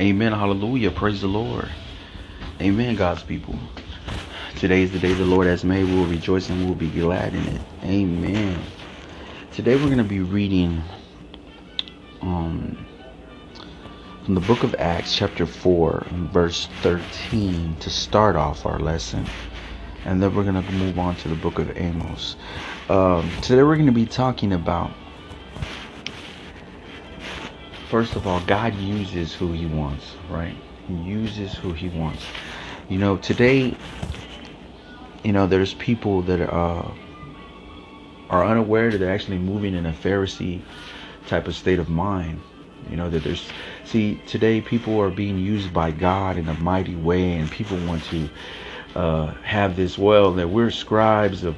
Amen. Hallelujah. Praise the Lord. Amen, God's people. Today is the day the Lord has made. We will rejoice and we will be glad in it. Amen. Today we're going to be reading from the book of Acts, chapter 4, verse 13, to start off our lesson. And then we're going to move on to the book of Amos. Today we're going to be talking about, first of all, God uses who he wants, right? He uses who he wants. You know, today, you know, there's people that are unaware that they're actually moving in a Pharisee type of state of mind. You know, that there's, see, today people are being used by God in a mighty way, and people want to have this, well, that we're scribes of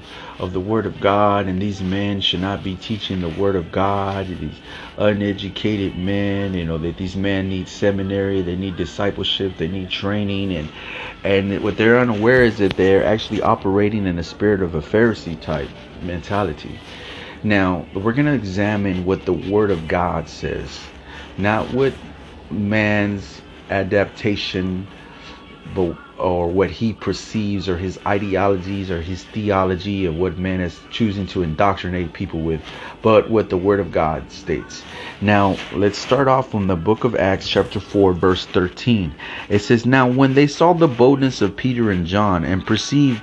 the Word of God, and these men should not be teaching the Word of God, these uneducated men, you know, that these men need seminary, they need discipleship, they need training, and what they're unaware is that they're actually operating in the spirit of a Pharisee type mentality. Now, we're going to examine what the Word of God says, not what man's adaptation, but or what he perceives, or his ideologies, or his theology, or what man is choosing to indoctrinate people with, but what the Word of God states. Now, let's start off from the book of Acts, chapter 4, verse 13. It says, "Now when they saw the boldness of Peter and John, and perceived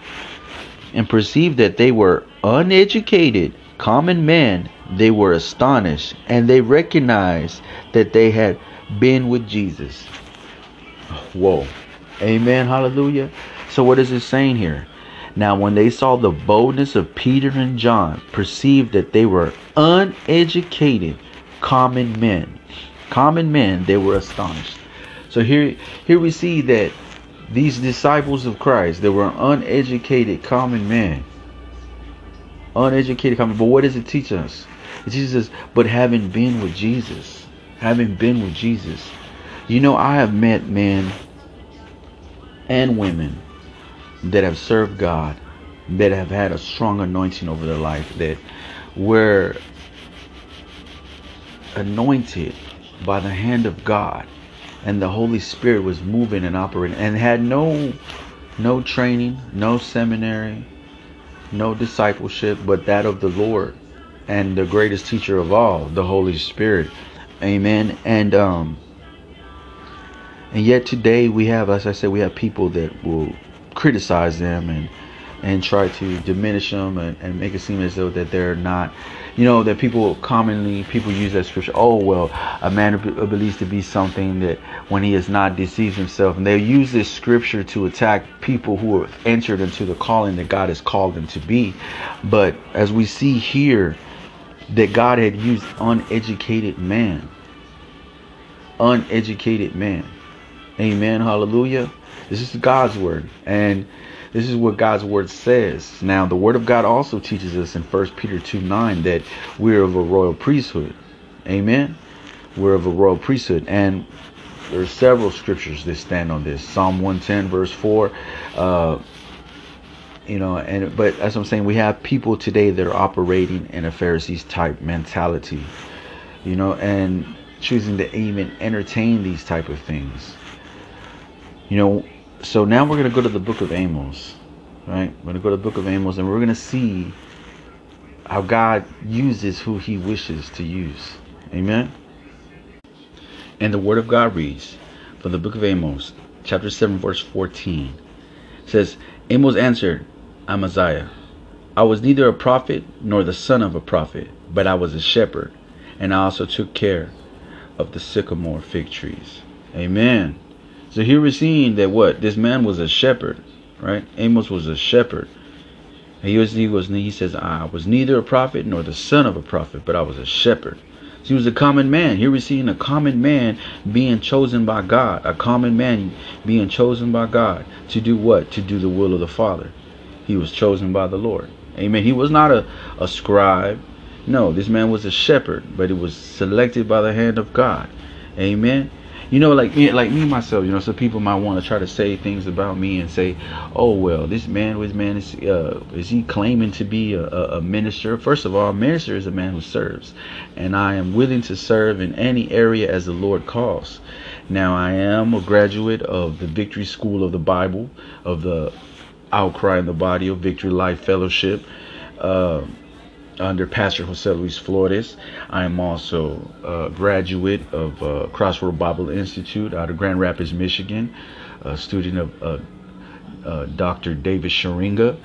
that they were uneducated, common men, they were astonished, and they recognized that they had been with Jesus." Whoa. Amen. Hallelujah. So what is it saying here? Now, when they saw the boldness of Peter and John, perceived that they were uneducated, common men, they were astonished. So here we see that these disciples of Christ, they were uneducated, common men. Uneducated, common. But what does it teach us? It teaches us, but having been with Jesus, you know, I have met men and women that have served God, that have had a strong anointing over their life, that were anointed by the hand of God, and the Holy Spirit was moving and operating, and had no training, no seminary, no discipleship, but that of the Lord and the greatest teacher of all, the Holy Spirit. Amen. And yet today we have, as I said, we have people that will criticize them and try to diminish them and make it seem as though that they're not, you know, that people use that scripture. Oh, well, a man believes to be something that when he is not, deceives himself. And they use this scripture to attack people who have entered into the calling that God has called them to be. But as we see here, that God had used uneducated man. Amen. Hallelujah. This is God's word, and this is what God's word says. Now, the Word of God also teaches us in 1 Peter 2:9 that we're of a royal priesthood. Amen. We're of a royal priesthood, and there are several scriptures that stand on this. Psalm 110 verse 4. You know, but as I'm saying, we have people today that are operating in a Pharisees type mentality, you know, and choosing to even entertain these type of things. You know, so now we're going to go to the book of Amos, right? We're going to go to the book of Amos, and we're going to see how God uses who he wishes to use. Amen. And the Word of God reads from the book of Amos, chapter 7, verse 14. It says, "Amos answered Amaziah, I was neither a prophet nor the son of a prophet, but I was a shepherd, and I also took care of the sycamore fig trees." Amen. So here we're seeing that what? This man was a shepherd, right? Amos was a shepherd. He says, I was neither a prophet nor the son of a prophet, but I was a shepherd. So he was a common man. Here we're seeing a common man being chosen by God. A common man being chosen by God to do what? To do the will of the Father. He was chosen by the Lord. Amen. He was not a scribe. No, this man was a shepherd, but it was selected by the hand of God. Amen. You know, like me myself, you know, some people might want to try to say things about me and say, oh, well, this man is he claiming to be a minister? First of all, a minister is a man who serves, and I am willing to serve in any area as the Lord calls. Now, I am a graduate of the Victory School of the Bible, of the Outcry in the Body of Victory Life Fellowship, under Pastor Jose Luis Flores. I am also a graduate of Crossroad Bible Institute out of Grand Rapids, Michigan, a student of Dr. David Shiringa,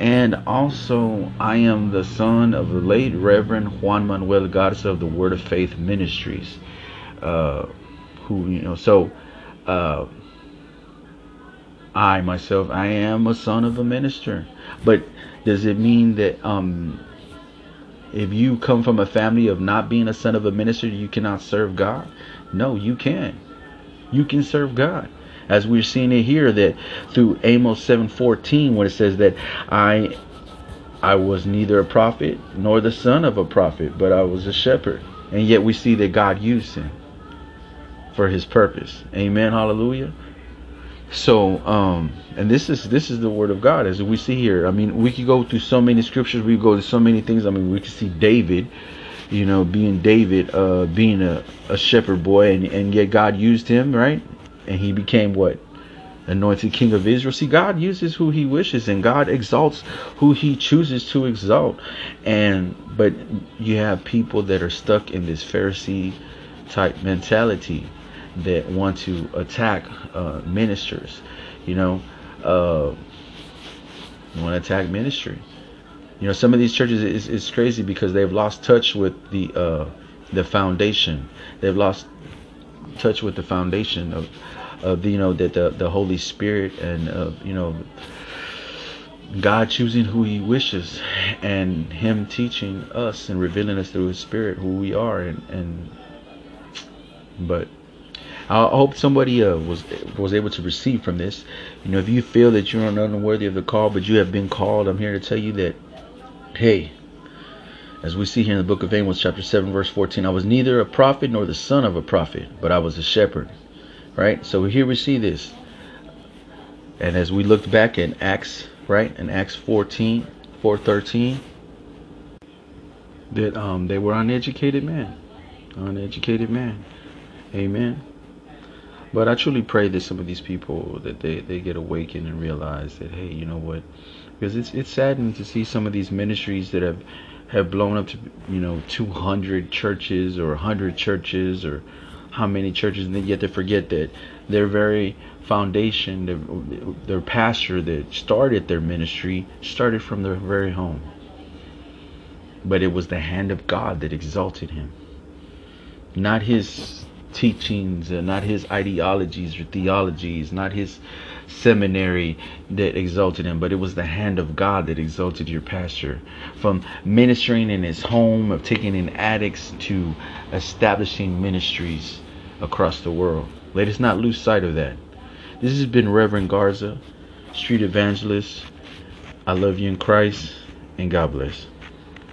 and also I am the son of the late Reverend Juan Manuel Garza of the Word of Faith Ministries, I am a son of a minister. But does it mean that if you come from a family of not being a son of a minister, you cannot serve God? No, you can. You can serve God. As we're seeing it here, that through Amos 7:14, when it says that I was neither a prophet nor the son of a prophet, but I was a shepherd. And yet we see that God used him for his purpose. Amen. Hallelujah. So, and this is the word of God, as we see here. I mean, we could go through so many scriptures. We go to so many things. I mean, we could see David, being David, being a shepherd boy, and yet God used him, right? And he became what? Anointed king of Israel. See, God uses who he wishes, and God exalts who he chooses to exalt. But you have people that are stuck in this Pharisee type mentality that want to attack ministers, want to attack ministry. Some of these churches, it's crazy because they've lost touch with the foundation. They've lost touch with the foundation of the Holy Spirit and God choosing who he wishes and him teaching us and revealing us through his Spirit who we are. But I hope somebody was able to receive from this. If you feel that you're unworthy of the call, but you have been called, I'm here to tell you that, hey, as we see here in the book of Amos chapter 7 verse 14, I was neither a prophet nor the son of a prophet, but I was a shepherd. Right? So here we see this. And as we looked back in Acts, right? In Acts 4:13, that they were uneducated men. Uneducated men. Amen. But I truly pray that some of these people, that they get awakened and realize that, hey, you know what? Because it's saddening to see some of these ministries that have blown up to 200 churches or 100 churches or how many churches, and yet they forget that their very foundation, their pastor that started their ministry, started from their very home. But it was the hand of God that exalted him, not his teachings and not his ideologies or theologies, not his seminary that exalted him, but it was the hand of God that exalted your pastor, from ministering in his home, of taking in addicts, to establishing ministries across the world. Let us not lose sight of that. This has been Reverend Garza, street evangelist. I love you in Christ, and God bless.